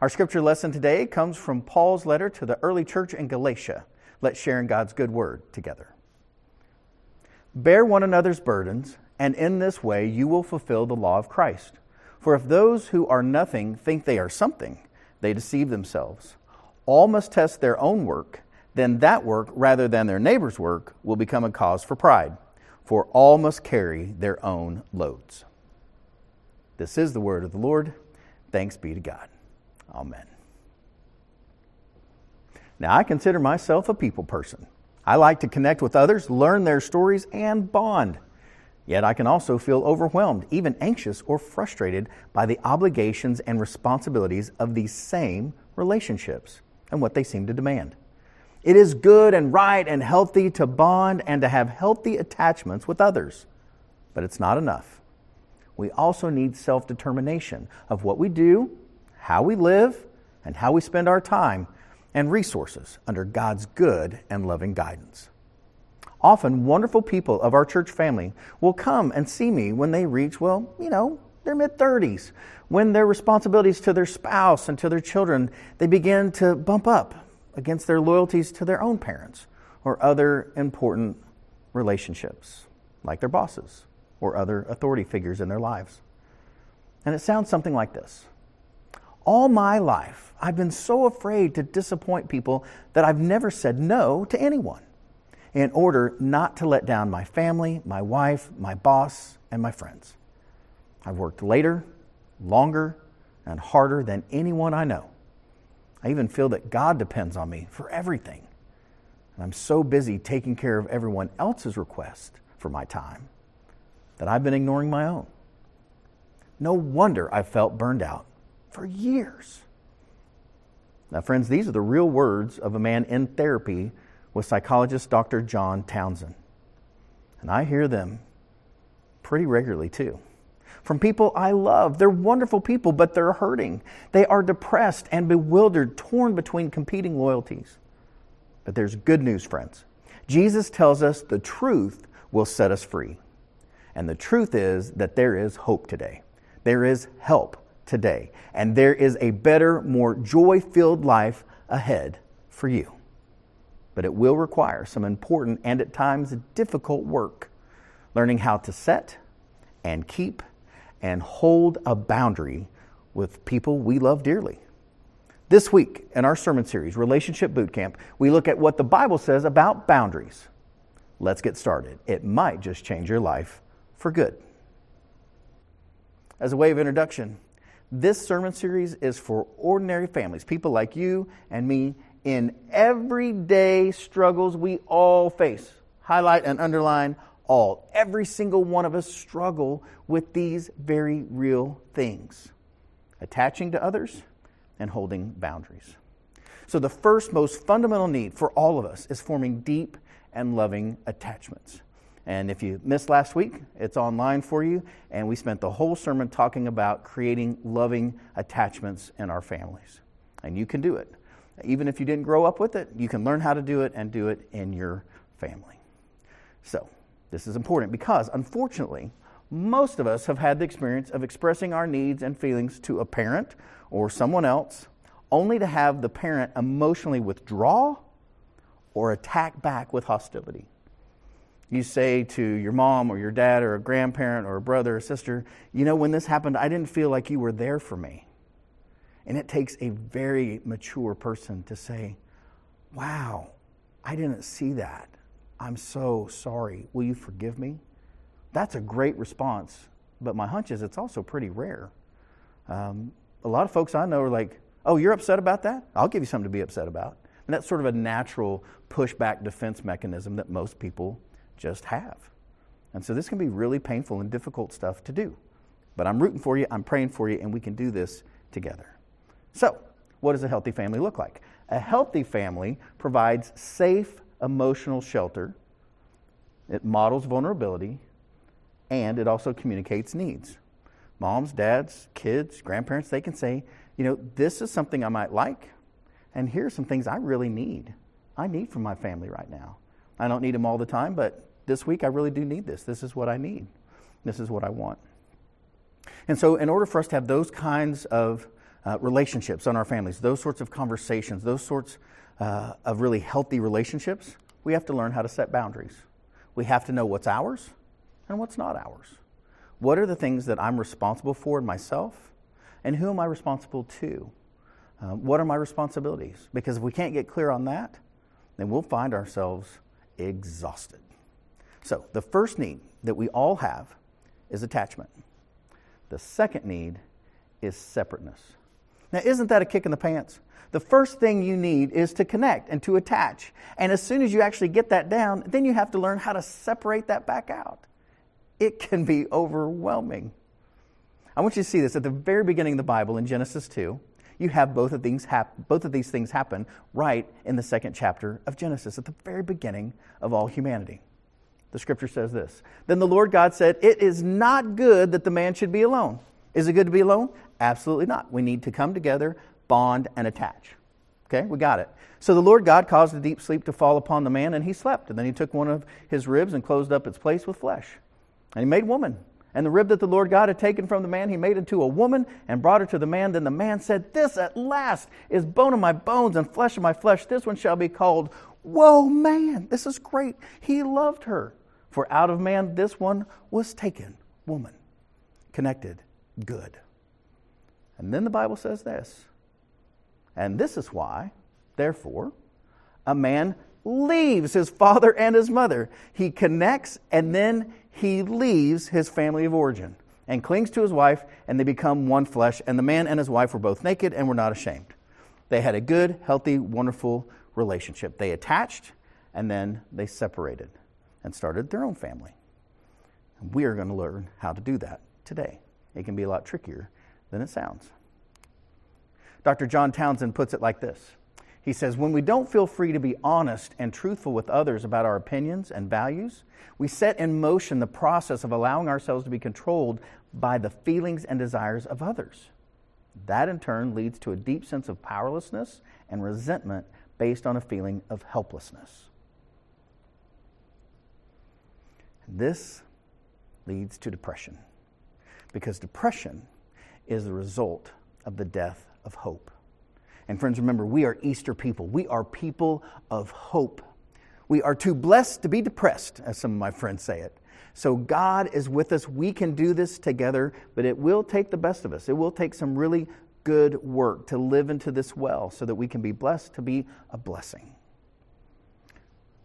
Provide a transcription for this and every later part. Our scripture lesson today comes from Paul's letter to the early church in Galatia. Let's share in God's good word together. Bear one another's burdens, and in this way you will fulfill the law of Christ. For if those who are nothing think they are something, they deceive themselves. All must test their own work, then that work, rather than their neighbor's work, will become a cause for pride. For all must carry their own loads. This is the word of the Lord. Thanks be to God. Amen. Now, I consider myself a people person. I like to connect with others, learn their stories, and bond. Yet I can also feel overwhelmed, even anxious or frustrated by the obligations and responsibilities of these same relationships and what they seem to demand. It is good and right and healthy to bond and to have healthy attachments with others, but it's not enough. We also need self-determination of what we do, how we live, and how we spend our time and resources under God's good and loving guidance. Often, wonderful people of our church family will come and see me when they reach, their mid-30s, when their responsibilities to their spouse and to their children, they begin to bump up against their loyalties to their own parents or other important relationships, like their bosses or other authority figures in their lives. And it sounds something like this. All my life, I've been so afraid to disappoint people that I've never said no to anyone, in order not to let down my family, my wife, my boss, and my friends. I've worked later, longer, and harder than anyone I know. I even feel that God depends on me for everything. And I'm so busy taking care of everyone else's request for my time that I've been ignoring my own. No wonder I felt burned out for years. Now, friends, these are the real words of a man in therapy with psychologist Dr. John Townsend. And I hear them pretty regularly, too. From people I love. They're wonderful people, but they're hurting. They are depressed and bewildered, torn between competing loyalties. But there's good news, friends. Jesus tells us the truth will set us free. And the truth is that there is hope today. There is help today. And there is a better, more joy-filled life ahead for you. But it will require some important and at times difficult work. Learning how to set and keep and hold a boundary with people we love dearly. This week in our sermon series, Relationship Boot Camp, we look at what the Bible says about boundaries. Let's get started. It might just change your life for good. As a way of introduction, this sermon series is for ordinary families, people like you and me, in everyday struggles we all face. Highlight and underline all. Every single one of us struggle with these very real things. Attaching to others and holding boundaries. So the first, most fundamental need for all of us is forming deep and loving attachments. And if you missed last week, it's online for you. And we spent the whole sermon talking about creating loving attachments in our families. And you can do it. Even if you didn't grow up with it, you can learn how to do it and do it in your family. So, this is important because, unfortunately, most of us have had the experience of expressing our needs and feelings to a parent or someone else, only to have the parent emotionally withdraw or attack back with hostility. You say to your mom or your dad or a grandparent or a brother or sister, when this happened, I didn't feel like you were there for me. And it takes a very mature person to say, wow, I didn't see that. I'm so sorry. Will you forgive me? That's a great response, but my hunch is it's also pretty rare. A lot of folks I know are like, oh, you're upset about that? I'll give you something to be upset about. And that's sort of a natural pushback defense mechanism that most people just have. And so this can be really painful and difficult stuff to do. But I'm rooting for you, I'm praying for you, and we can do this together. So, what does a healthy family look like? A healthy family provides safe emotional shelter, it models vulnerability, and it also communicates needs. Moms, dads, kids, grandparents, they can say, this is something I might like, and here's some things I really need. I need from my family right now. I don't need them all the time, but this week I really do need this. This is what I need. This is what I want. And so in order for us to have those kinds of relationships in our families, those sorts of conversations, those sorts of really healthy relationships, we have to learn how to set boundaries. We have to know what's ours and what's not ours. What are the things that I'm responsible for in myself, and who am I responsible to? What are my responsibilities? Because if we can't get clear on that, then we'll find ourselves exhausted. So the first need that we all have is attachment. The second need is separateness. Now, isn't that a kick in the pants? The first thing you need is to connect and to attach. And as soon as you actually get that down, then you have to learn how to separate that back out. It can be overwhelming. I want you to see this. At the very beginning of the Bible in Genesis 2, you have both of these things happen right in the second chapter of Genesis, at the very beginning of all humanity. The scripture says this: "Then the Lord God said, it is not good that the man should be alone." Is it good to be alone? Absolutely not. We need to come together, bond, and attach. Okay, we got it. "So the Lord God caused a deep sleep to fall upon the man, and he slept. And then he took one of his ribs and closed up its place with flesh. And he made woman. And the rib that the Lord God had taken from the man, he made into a woman and brought her to the man. Then the man said, this at last is bone of my bones and flesh of my flesh. This one shall be called," whoa, man, this is great. "He loved her. For out of man, this one was taken," woman. Connected, good. And then the Bible says this: "And this is why, therefore, a man leaves his father and his mother." He connects, and then he leaves his family of origin and clings to his wife, and they become one flesh. "And the man and his wife were both naked and were not ashamed." They had a good, healthy, wonderful relationship. They attached, and then they separated and started their own family. And we are going to learn how to do that today. It can be a lot trickier than it sounds. Dr. John Townsend puts it like this. He says, "When we don't feel free to be honest and truthful with others about our opinions and values, we set in motion the process of allowing ourselves to be controlled by the feelings and desires of others. That in turn leads to a deep sense of powerlessness and resentment based on a feeling of helplessness. This leads to depression, because depression is the result of the death of hope." And friends, remember, we are Easter people. We are people of hope. We are too blessed to be depressed, as some of my friends say it. So God is with us. We can do this together, but it will take the best of us. It will take some really good work to live into this well so that we can be blessed to be a blessing.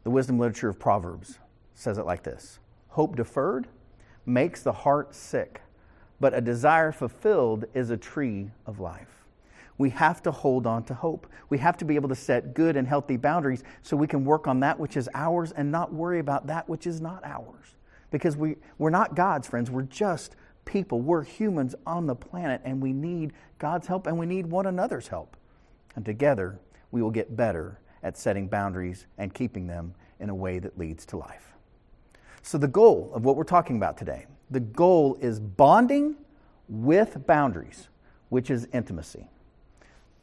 The wisdom literature of Proverbs says it like this: "Hope deferred makes the heart sick, but a desire fulfilled is a tree of life." We have to hold on to hope. We have to be able to set good and healthy boundaries so we can work on that which is ours and not worry about that which is not ours. Because we're not God's, friends. We're just people. We're humans on the planet, and we need God's help, and we need one another's help. And together, we will get better at setting boundaries and keeping them in a way that leads to life. So the goal of what we're talking about today, the goal is bonding with boundaries, which is intimacy.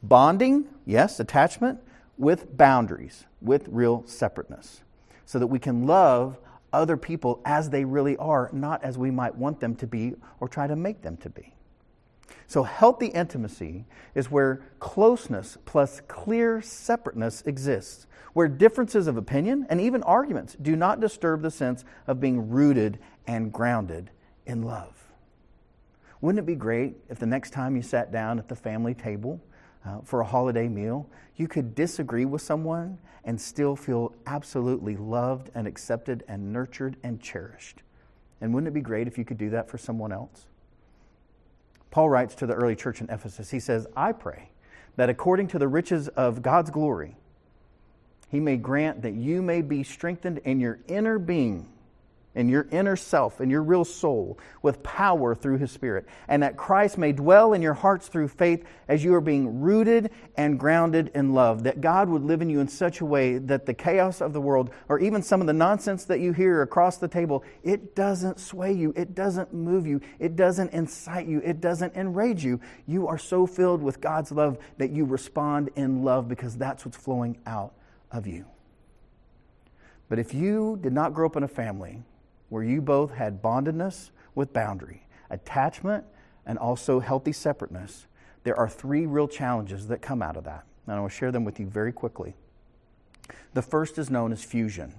Bonding, yes, attachment, with boundaries, with real separateness, so that we can love other people as they really are, not as we might want them to be or try to make them to be. So healthy intimacy is where closeness plus clear separateness exists, where differences of opinion and even arguments do not disturb the sense of being rooted and grounded in love. Wouldn't it be great if the next time you sat down at the family table for a holiday meal, you could disagree with someone and still feel absolutely loved and accepted and nurtured and cherished? And wouldn't it be great if you could do that for someone else? Paul writes to the early church in Ephesus. He says, "I pray that according to the riches of God's glory, he may grant that you may be strengthened in your inner being, in your inner self, in your real soul, with power through his Spirit, and that Christ may dwell in your hearts through faith as you are being rooted and grounded in love," that God would live in you in such a way that the chaos of the world, or even some of the nonsense that you hear across the table, it doesn't sway you, it doesn't move you, it doesn't incite you, it doesn't enrage you. You are so filled with God's love that you respond in love, because that's what's flowing out of you. But if you did not grow up in a family where you both had bondedness with boundary, attachment, and also healthy separateness, there are three real challenges that come out of that, and I will share them with you very quickly. The first is known as fusion.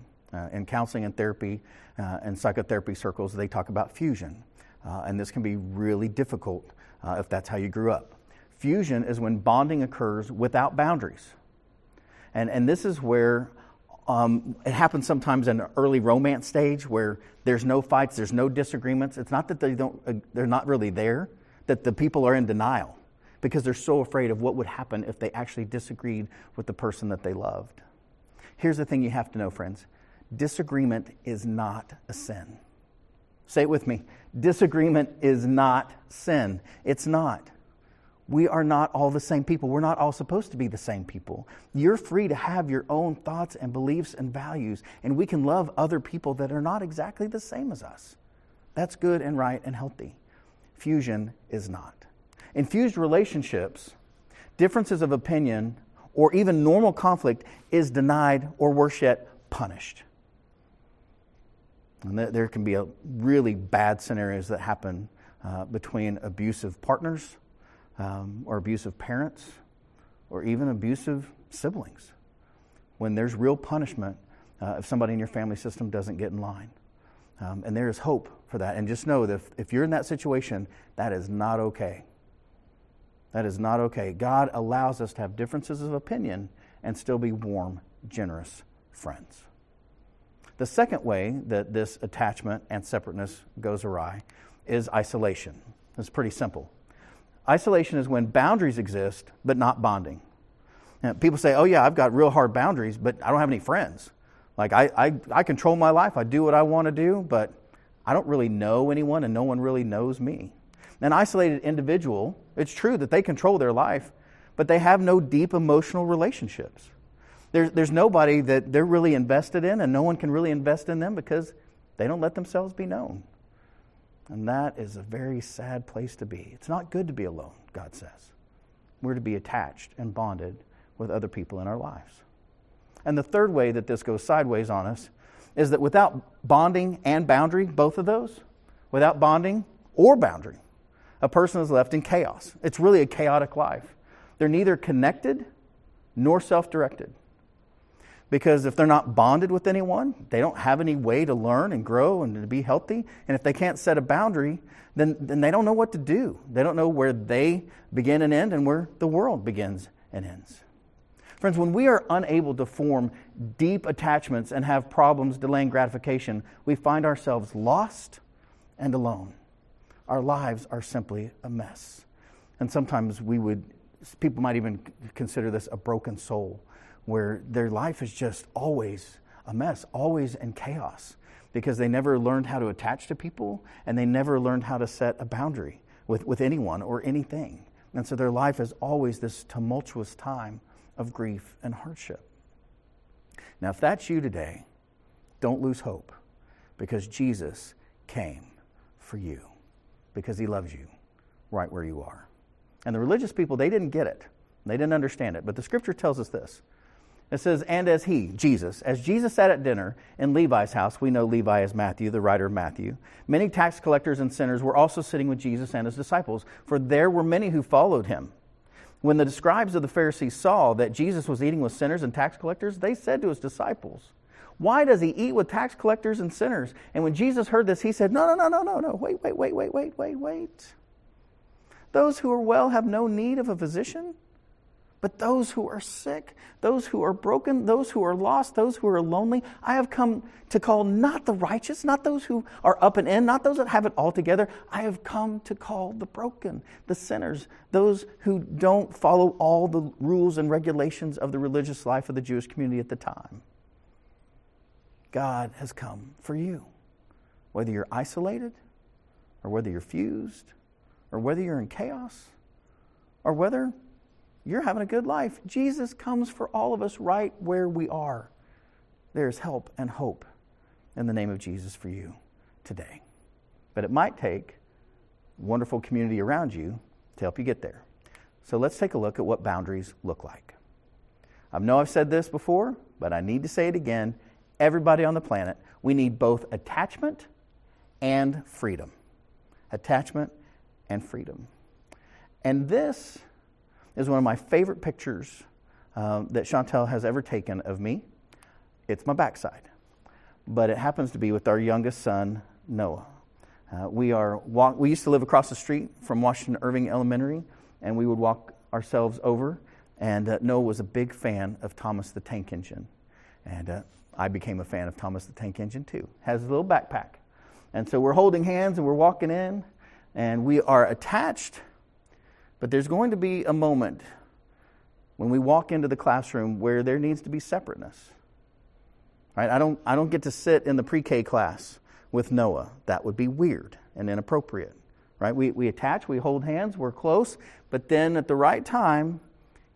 In counseling and therapy and psychotherapy circles, they talk about fusion, and this can be really difficult if that's how you grew up. Fusion is when bonding occurs without boundaries, and this is where it happens sometimes in an early romance stage where there's no fights, there's no disagreements. It's not that they're not really there, that the people are in denial because they're so afraid of what would happen if they actually disagreed with the person that they loved. Here's the thing you have to know, friends. Disagreement is not a sin. Say it with me. Disagreement is not sin. It's not. We are not all the same people. We're not all supposed to be the same people. You're free to have your own thoughts and beliefs and values, and we can love other people that are not exactly the same as us. That's good and right and healthy. Fusion is not. In fused relationships, differences of opinion or even normal conflict is denied or worse yet, punished. And there can be a really bad scenarios that happen between abusive partners or abusive parents or even abusive siblings when there's real punishment if somebody in your family system doesn't get in line. And there is hope for that. And just know that if you're in that situation, that is not okay. That is not okay. God allows us to have differences of opinion and still be warm, generous friends. The second way that this attachment and separateness goes awry is isolation. It's pretty simple. Isolation is when boundaries exist, but not bonding. Now, people say, oh yeah, I've got real hard boundaries, but I don't have any friends. Like I control my life, I do what I want to do, but I don't really know anyone and no one really knows me. An isolated individual, it's true that they control their life, but they have no deep emotional relationships. There's nobody that they're really invested in, and no one can really invest in them because they don't let themselves be known. And that is a very sad place to be. It's not good to be alone, God says. We're to be attached and bonded with other people in our lives. And the third way that this goes sideways on us is that without bonding and boundary, both of those, without bonding or boundary, a person is left in chaos. It's really a chaotic life. They're neither connected nor self-directed. Because if they're not bonded with anyone, they don't have any way to learn and grow and to be healthy. And if they can't set a boundary, then they don't know what to do. They don't know where they begin and end and where the world begins and ends. Friends, when we are unable to form deep attachments and have problems delaying gratification, we find ourselves lost and alone. Our lives are simply a mess. And sometimes people might even consider this a broken soul, where their life is just always a mess, always in chaos, because they never learned how to attach to people and they never learned how to set a boundary with anyone or anything. And so their life is always this tumultuous time of grief and hardship. Now, if that's you today, don't lose hope, because Jesus came for you, because he loves you right where you are. And the religious people, they didn't get it. They didn't understand it. But the scripture tells us this. It says, and as Jesus sat at dinner in Levi's house, we know Levi is Matthew, the writer of Matthew, many tax collectors and sinners were also sitting with Jesus and his disciples, for there were many who followed him. When the scribes of the Pharisees saw that Jesus was eating with sinners and tax collectors, they said to his disciples, why does he eat with tax collectors and sinners? And when Jesus heard this, he said, no, wait. Those who are well have no need of a physician, but those who are sick, those who are broken, those who are lost, those who are lonely, I have come to call not the righteous, not those who are up and in, not those that have it all together. I have come to call the broken, the sinners, those who don't follow all the rules and regulations of the religious life of the Jewish community at the time. God has come for you, whether you're isolated or whether you're fused or whether you're in chaos or whether you're having a good life. Jesus comes for all of us right where we are. There's help and hope in the name of Jesus for you today. But it might take wonderful community around you to help you get there. So let's take a look at what boundaries look like. I know I've said this before, but I need to say it again. Everybody on the planet, we need both attachment and freedom. Attachment and freedom. And this is one of my favorite pictures that Chantel has ever taken of me. It's my backside, but it happens to be with our youngest son, Noah. We used to live across the street from Washington Irving Elementary, and we would walk ourselves over, and Noah was a big fan of Thomas the Tank Engine, and I became a fan of Thomas the Tank Engine too. Has a little backpack, and so we're holding hands and we're walking in, and we are attached, but there's going to be a moment when we walk into the classroom where there needs to be separateness. Right? I don't get to sit in the pre-K class with Noah. That would be weird and inappropriate. Right? We attach, we hold hands, we're close, but then at the right time,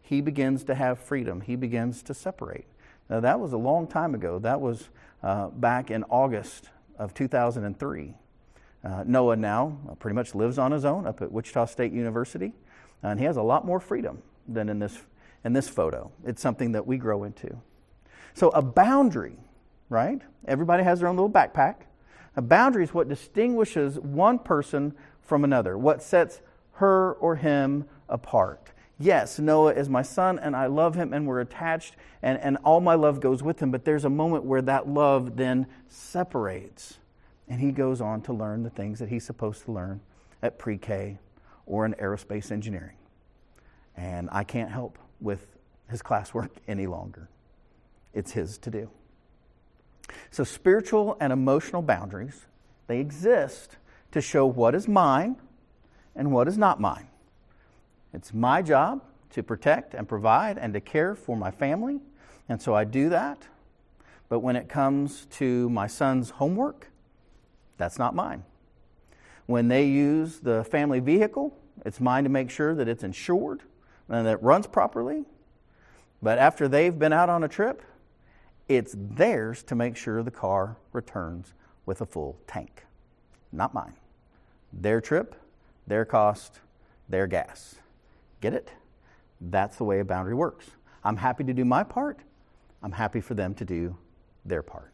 he begins to have freedom. He begins to separate. Now, that was a long time ago. That was back in August of 2003. Noah now pretty much lives on his own up at Wichita State University, and he has a lot more freedom than in this photo. It's something that we grow into. So a boundary, right? Everybody has their own little backpack. A boundary is what distinguishes one person from another, what sets her or him apart. Yes, Noah is my son, and I love him, and we're attached, and all my love goes with him, but there's a moment where that love then separates, and he goes on to learn the things that he's supposed to learn at pre-K or in aerospace engineering. And I can't help with his classwork any longer. It's his to do. So spiritual and emotional boundaries, they exist to show what is mine and what is not mine. It's my job to protect and provide and to care for my family, and so I do that. But when it comes to my son's homework, that's not mine. When they use the family vehicle, it's mine to make sure that it's insured and that it runs properly. But after they've been out on a trip, it's theirs to make sure the car returns with a full tank. Not mine. Their trip, their cost, their gas. Get it? That's the way a boundary works. I'm happy to do my part. I'm happy for them to do their part.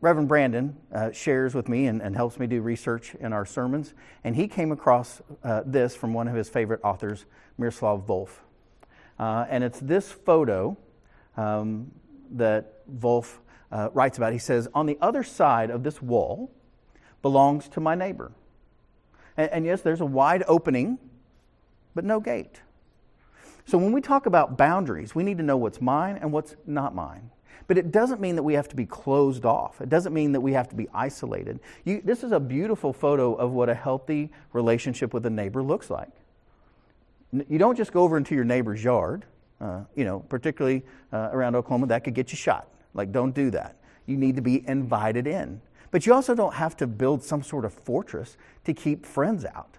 Reverend Brandon shares with me and helps me do research in our sermons, and he came across this from one of his favorite authors, Miroslav Volf. And it's this photo that Volf writes about. He says, on the other side of this wall belongs to my neighbor. And yes, there's a wide opening, but no gate. So when we talk about boundaries, we need to know what's mine and what's not mine. But it doesn't mean that we have to be closed off. It doesn't mean that we have to be isolated. This is a beautiful photo of what a healthy relationship with a neighbor looks like. You don't just go over into your neighbor's yard, particularly around Oklahoma. That could get you shot. Like, don't do that. You need to be invited in. But you also don't have to build some sort of fortress to keep friends out,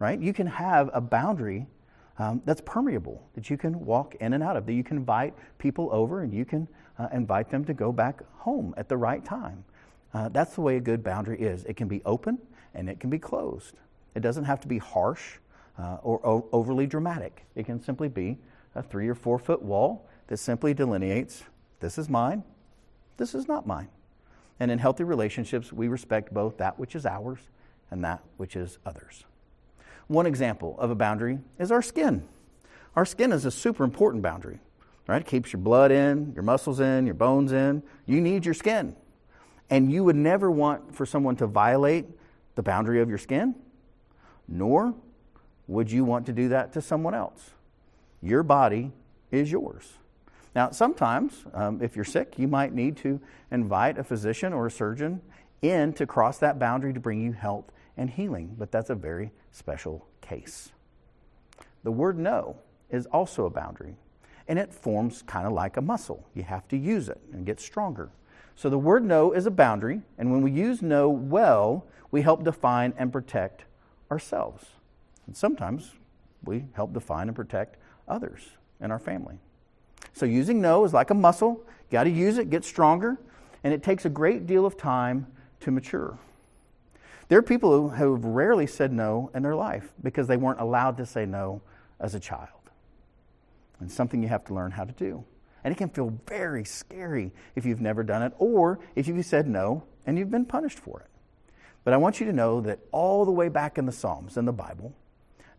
right? You can have a boundary that's permeable, that you can walk in and out of, that you can invite people over and you can invite them to go back home at the right time. That's the way a good boundary is. It can be open and it can be closed. It doesn't have to be harsh or overly dramatic. It can simply be a 3 or 4 foot wall that simply delineates, this is mine, this is not mine. And in healthy relationships, we respect both that which is ours and that which is others. One example of a boundary is our skin. Our skin is a super important boundary, right? It keeps your blood in, your muscles in, your bones in. You need your skin. And you would never want for someone to violate the boundary of your skin, nor would you want to do that to someone else. Your body is yours. Now, sometimes, if you're sick, you might need to invite a physician or a surgeon in to cross that boundary to bring you health and healing, but that's a very special case. The word no is also a boundary, and it forms kind of like a muscle. You have to use it and get stronger. So the word no is a boundary, and when we use no well, we help define and protect ourselves. And sometimes we help define and protect others in our family. So using no is like a muscle. You got to use it, get stronger, and it takes a great deal of time to mature. There are people who have rarely said no in their life because they weren't allowed to say no as a child. It's something you have to learn how to do. And it can feel very scary if you've never done it or if you've said no and you've been punished for it. But I want you to know that all the way back in the Psalms, in the Bible,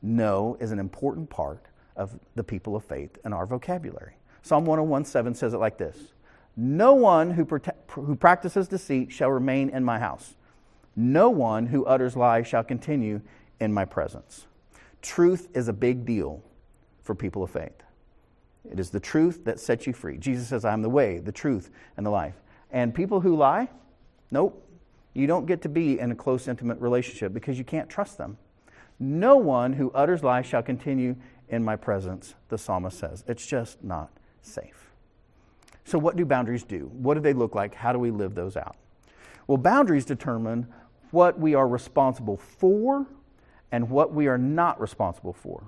know is an important part of the people of faith in our vocabulary. Psalm 101:7 says it like this: "No one who practices deceit shall remain in my house. No one who utters lies shall continue in my presence." Truth is a big deal for people of faith. It is the truth that sets you free. Jesus says, "I am the way, the truth, and the life." And people who lie, nope, you don't get to be in a close, intimate relationship because you can't trust them. "No one who utters lies shall continue in my presence," the psalmist says. It's just not safe. So what do boundaries do? What do they look like? How do we live those out? Well, boundaries determine what we are responsible for and what we are not responsible for.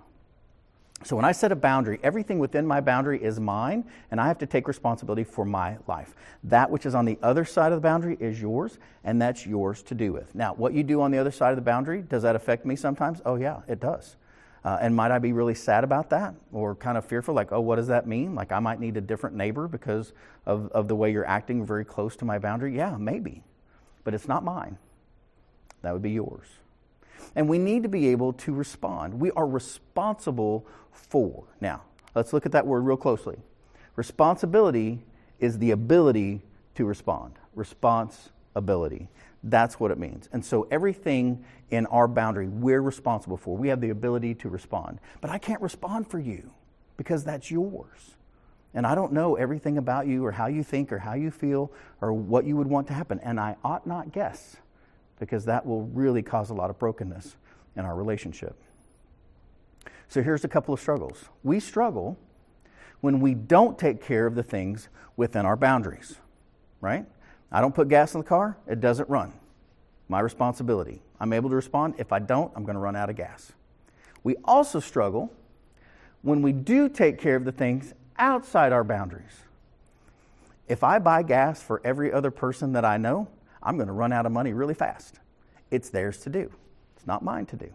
So when I set a boundary, everything within my boundary is mine, and I have to take responsibility for my life. That which is on the other side of the boundary is yours, and that's yours to do with. Now, what you do on the other side of the boundary, does that affect me sometimes? Oh, yeah, it does. And might I be really sad about that or kind of fearful, like, oh, what does that mean? Like, I might need a different neighbor because of the way you're acting very close to my boundary? Yeah, maybe, but it's not mine. That would be yours. And we need to be able to respond. We are responsible for. Now, let's look at that word real closely. Responsibility is the ability to respond. Responsibility. That's what it means. And so everything in our boundary, we're responsible for. We have the ability to respond. But I can't respond for you because that's yours. And I don't know everything about you or how you think or how you feel or what you would want to happen. And I ought not guess, because that will really cause a lot of brokenness in our relationship. So here's a couple of struggles. We struggle when we don't take care of the things within our boundaries, right? I don't put gas in the car, it doesn't run. My responsibility. I'm able to respond. If I don't, I'm going to run out of gas. We also struggle when we do take care of the things outside our boundaries. If I buy gas for every other person that I know, I'm going to run out of money really fast. It's theirs to do. It's not mine to do.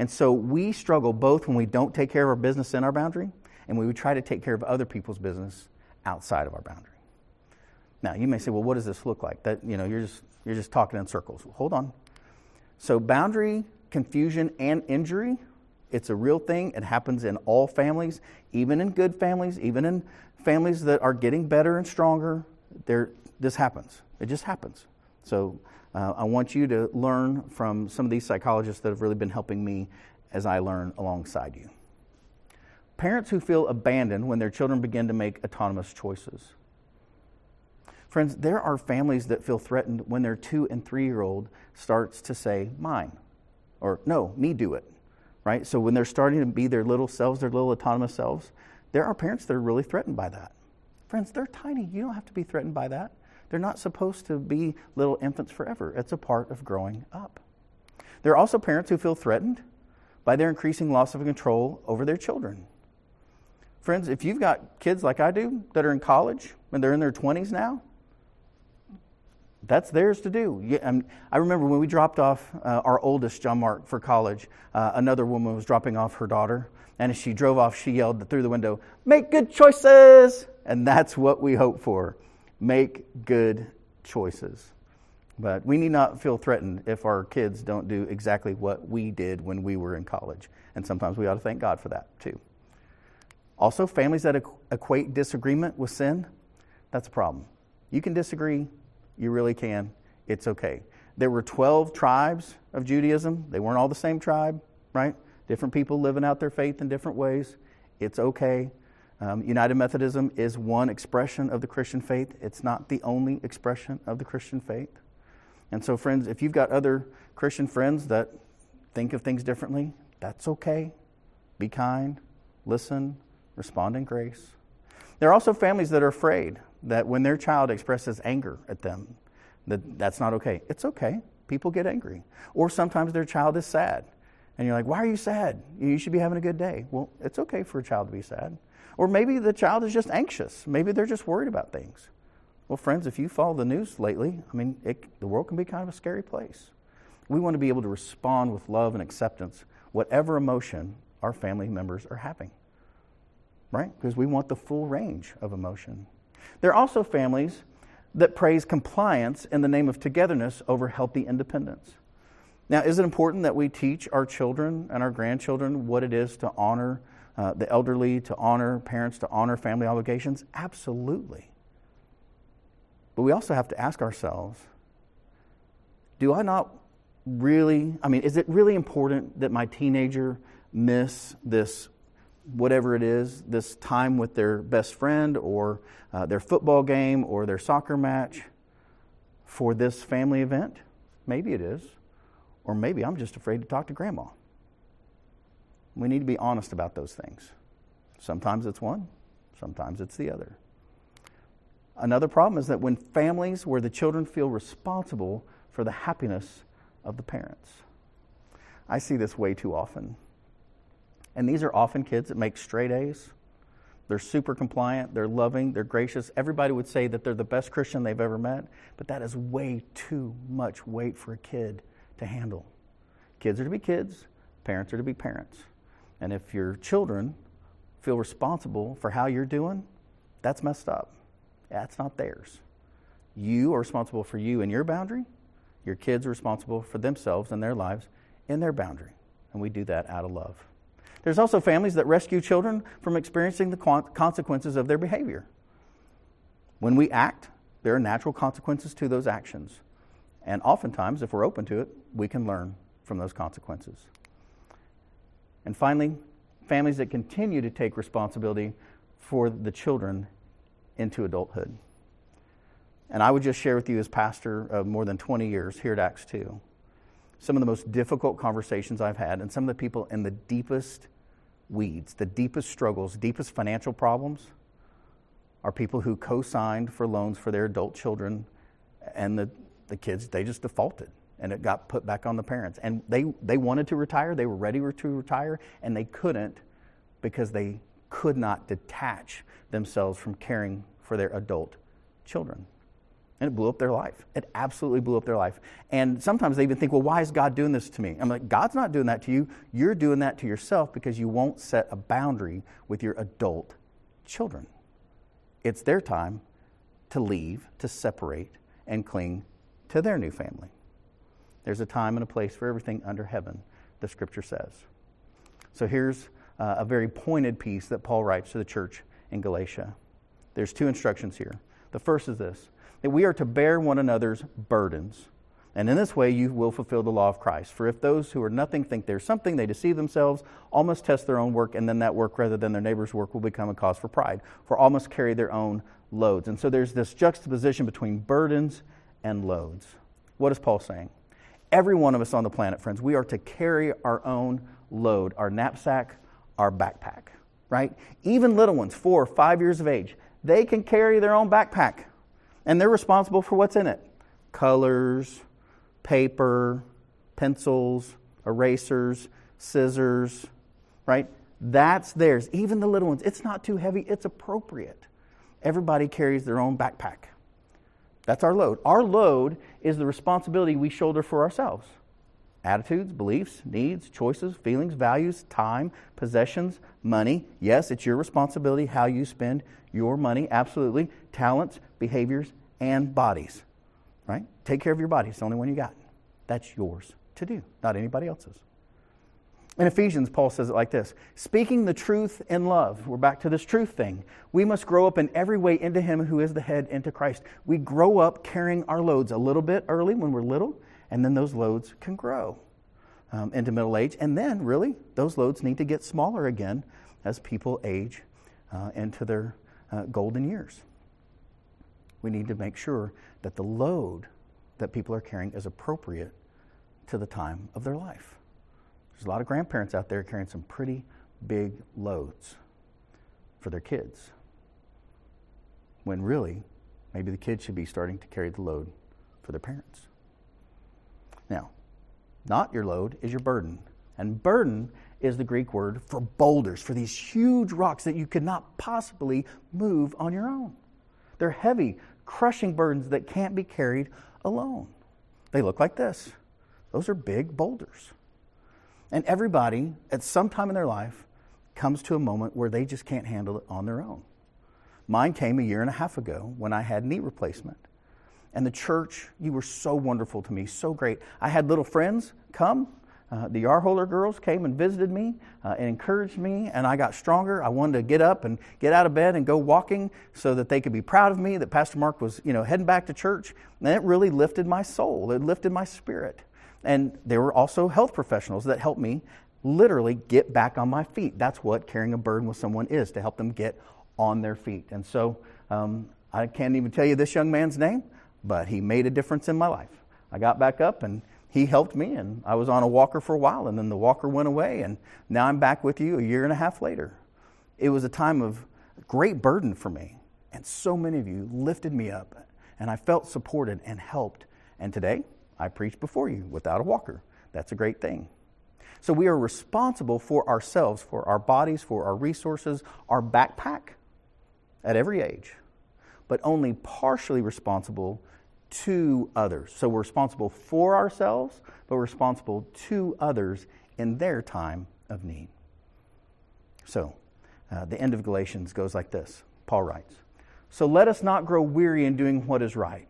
And so we struggle both when we don't take care of our business in our boundary and when we try to take care of other people's business outside of our boundary. Now, you may say, well, what does this look like? That, you know, you're just talking in circles. Well, hold on. So boundary, confusion, and injury, it's a real thing. It happens in all families, even in good families, even in families that are getting better and stronger. This happens. It just happens. So I want you to learn from some of these psychologists that have really been helping me as I learn alongside you. Parents who feel abandoned when their children begin to make autonomous choices. Friends, there are families that feel threatened when their 2- and 3-year-old starts to say, mine, or no, me do it, right? So when they're starting to be their little selves, their little autonomous selves, there are parents that are really threatened by that. Friends, they're tiny. You don't have to be threatened by that. They're not supposed to be little infants forever. It's a part of growing up. There are also parents who feel threatened by their increasing loss of control over their children. Friends, if you've got kids like I do that are in college and they're in their 20s now, that's theirs to do. I remember when we dropped off our oldest, John Mark, for college, another woman was dropping off her daughter, and as she drove off, she yelled through the window, "Make good choices!" And that's what we hope for. Make good choices. But we need not feel threatened if our kids don't do exactly what we did when we were in college. And sometimes we ought to thank God for that too. Also, families that equate disagreement with sin, that's a problem. You can disagree. You really can. It's okay. There were 12 tribes of Judaism. They weren't all the same tribe, right? Different people living out their faith in different ways. It's okay. United Methodism is one expression of the Christian faith. It's not the only expression of the Christian faith. And so, friends, if you've got other Christian friends that think of things differently, that's okay. Be kind, listen, respond in grace. There are also families that are afraid that when their child expresses anger at them, that's not okay. It's okay. People get angry. Or sometimes their child is sad. And you're like, why are you sad? You should be having a good day. Well, it's okay for a child to be sad. Or maybe the child is just anxious. Maybe they're just worried about things. Well, friends, if you follow the news lately, I mean, the world can be kind of a scary place. We want to be able to respond with love and acceptance, whatever emotion our family members are having, right? Because we want the full range of emotion. There are also families that praise compliance in the name of togetherness over healthy independence. Now, is it important that we teach our children and our grandchildren what it is to honor the elderly, to honor parents, to honor family obligations? Absolutely. But we also have to ask ourselves, do I not really, I mean, is it really important that my teenager miss this, whatever it is, this time with their best friend or their football game or their soccer match for this family event? Maybe it is. Or maybe I'm just afraid to talk to grandma. We need to be honest about those things. Sometimes it's one, sometimes it's the other. Another problem is that when families where the children feel responsible for the happiness of the parents. I see this way too often. And these are often kids that make straight A's. They're super compliant, they're loving, they're gracious. Everybody would say that they're the best Christian they've ever met, but that is way too much weight for a kid to handle. Kids are to be kids, parents are to be parents. And if your children feel responsible for how you're doing, that's messed up. That's not theirs. You are responsible for you and your boundary. Your kids are responsible for themselves and their lives in their boundary. And we do that out of love. There's also families that rescue children from experiencing the consequences of their behavior. When we act, there are natural consequences to those actions. And oftentimes, if we're open to it, we can learn from those consequences. And finally, families that continue to take responsibility for the children into adulthood. And I would just share with you as pastor of more than 20 years here at Acts 2, some of the most difficult conversations I've had and some of the people in the deepest weeds, the deepest struggles, deepest financial problems are people who co-signed for loans for their adult children, and the kids, they just defaulted, and it got put back on the parents. And they wanted to retire, they were ready to retire, and they couldn't because they could not detach themselves from caring for their adult children. And it blew up their life. It absolutely blew up their life. And sometimes they even think, well, why is God doing this to me? I'm like, God's not doing that to you. You're doing that to yourself because you won't set a boundary with your adult children. It's their time to leave, to separate, and cling to their new family. There's a time and a place for everything under heaven, the scripture says. So here's a very pointed piece that Paul writes to the church in Galatia. There's two instructions here. The first is this, that we are to bear one another's burdens, and in this way you will fulfill the law of Christ. For if those who are nothing think they're something, they deceive themselves, all must test their own work, and then that work rather than their neighbor's work will become a cause for pride, for all must carry their own loads. And so there's this juxtaposition between burdens and loads. What is Paul saying? Every one of us on the planet, friends, we are to carry our own load, our knapsack, our backpack, right? Even little ones, 4 or 5 years of age, they can carry their own backpack, and they're responsible for what's in it. Colors, paper, pencils, erasers, scissors, right? That's theirs. Even the little ones. It's not too heavy. It's appropriate. Everybody carries their own backpack. That's our load. Our load is the responsibility we shoulder for ourselves. Attitudes, beliefs, needs, choices, feelings, values, time, possessions, money. Yes, it's your responsibility how you spend your money, absolutely. Talents, behaviors, and bodies, right? Take care of your body. It's the only one you got. That's yours to do, not anybody else's. In Ephesians, Paul says it like this, speaking the truth in love. We're back to this truth thing. We must grow up in every way into him who is the head, into Christ. We grow up carrying our loads a little bit early when we're little, and then those loads can grow into middle age. And then, really, those loads need to get smaller again as people age into their golden years. We need to make sure that the load that people are carrying is appropriate to the time of their life. There's a lot of grandparents out there carrying some pretty big loads for their kids, when really, maybe the kids should be starting to carry the load for their parents. Now, not your load is your burden. And burden is the Greek word for boulders, for these huge rocks that you could not possibly move on your own. They're heavy, crushing burdens that can't be carried alone. They look like this. Those are big boulders. And everybody, at some time in their life, comes to a moment where they just can't handle it on their own. Mine came a year and a half ago when I had knee replacement. and the church, you were so wonderful to me, so great. I had little friends come. The Yarholer girls came and visited me and encouraged me, and I got stronger. I wanted to get up and get out of bed and go walking so that they could be proud of me, that Pastor Mark was, heading back to church. And it really lifted my soul. It lifted my spirit. And there were also health professionals that helped me literally get back on my feet. That's what carrying a burden with someone is, to help them get on their feet. And so I can't even tell you this young man's name, but he made a difference in my life. I got back up and he helped me, and I was on a walker for a while, and then the walker went away, and now I'm back with you a year and a half later. It was a time of great burden for me, and so many of you lifted me up, and I felt supported and helped. And today, I preach before you without a walker. That's a great thing. So we are responsible for ourselves, for our bodies, for our resources, our backpack at every age, but only partially responsible to others. So we're responsible for ourselves, but we're responsible to others in their time of need. So the end of Galatians goes like this. Paul writes, "So let us not grow weary in doing what is right,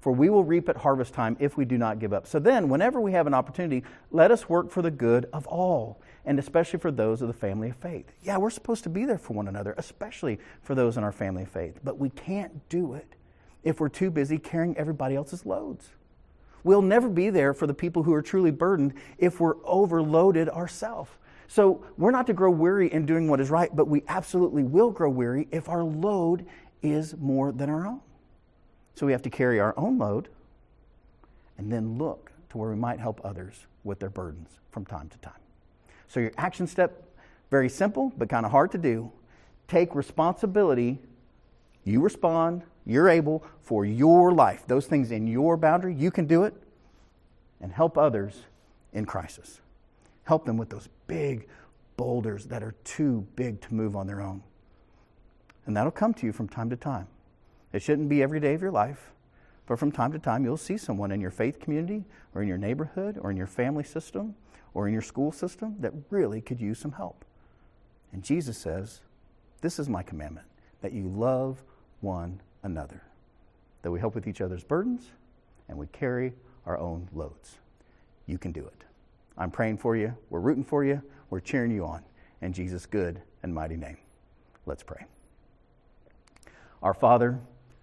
for we will reap at harvest time if we do not give up. So then, whenever we have an opportunity, let us work for the good of all, and especially for those of the family of faith." Yeah, we're supposed to be there for one another, especially for those in our family of faith, but we can't do it if we're too busy carrying everybody else's loads. We'll never be there for the people who are truly burdened if we're overloaded ourselves. So we're not to grow weary in doing what is right, but we absolutely will grow weary if our load is more than our own. So we have to carry our own load and then look to where we might help others with their burdens from time to time. So your action step, very simple, but kind of hard to do. Take responsibility. You respond. You're able for your life. Those things in your boundary, you can do it. And help others in crisis. Help them with those big boulders that are too big to move on their own. And that'll come to you from time to time. It shouldn't be every day of your life, but from time to time you'll see someone in your faith community or in your neighborhood or in your family system or in your school system that really could use some help. And Jesus says, "This is my commandment, that you love one another, that we help with each other's burdens and we carry our own loads." You can do it. I'm praying for you. We're rooting for you. We're cheering you on. In Jesus' good and mighty name, let's pray. Our Father,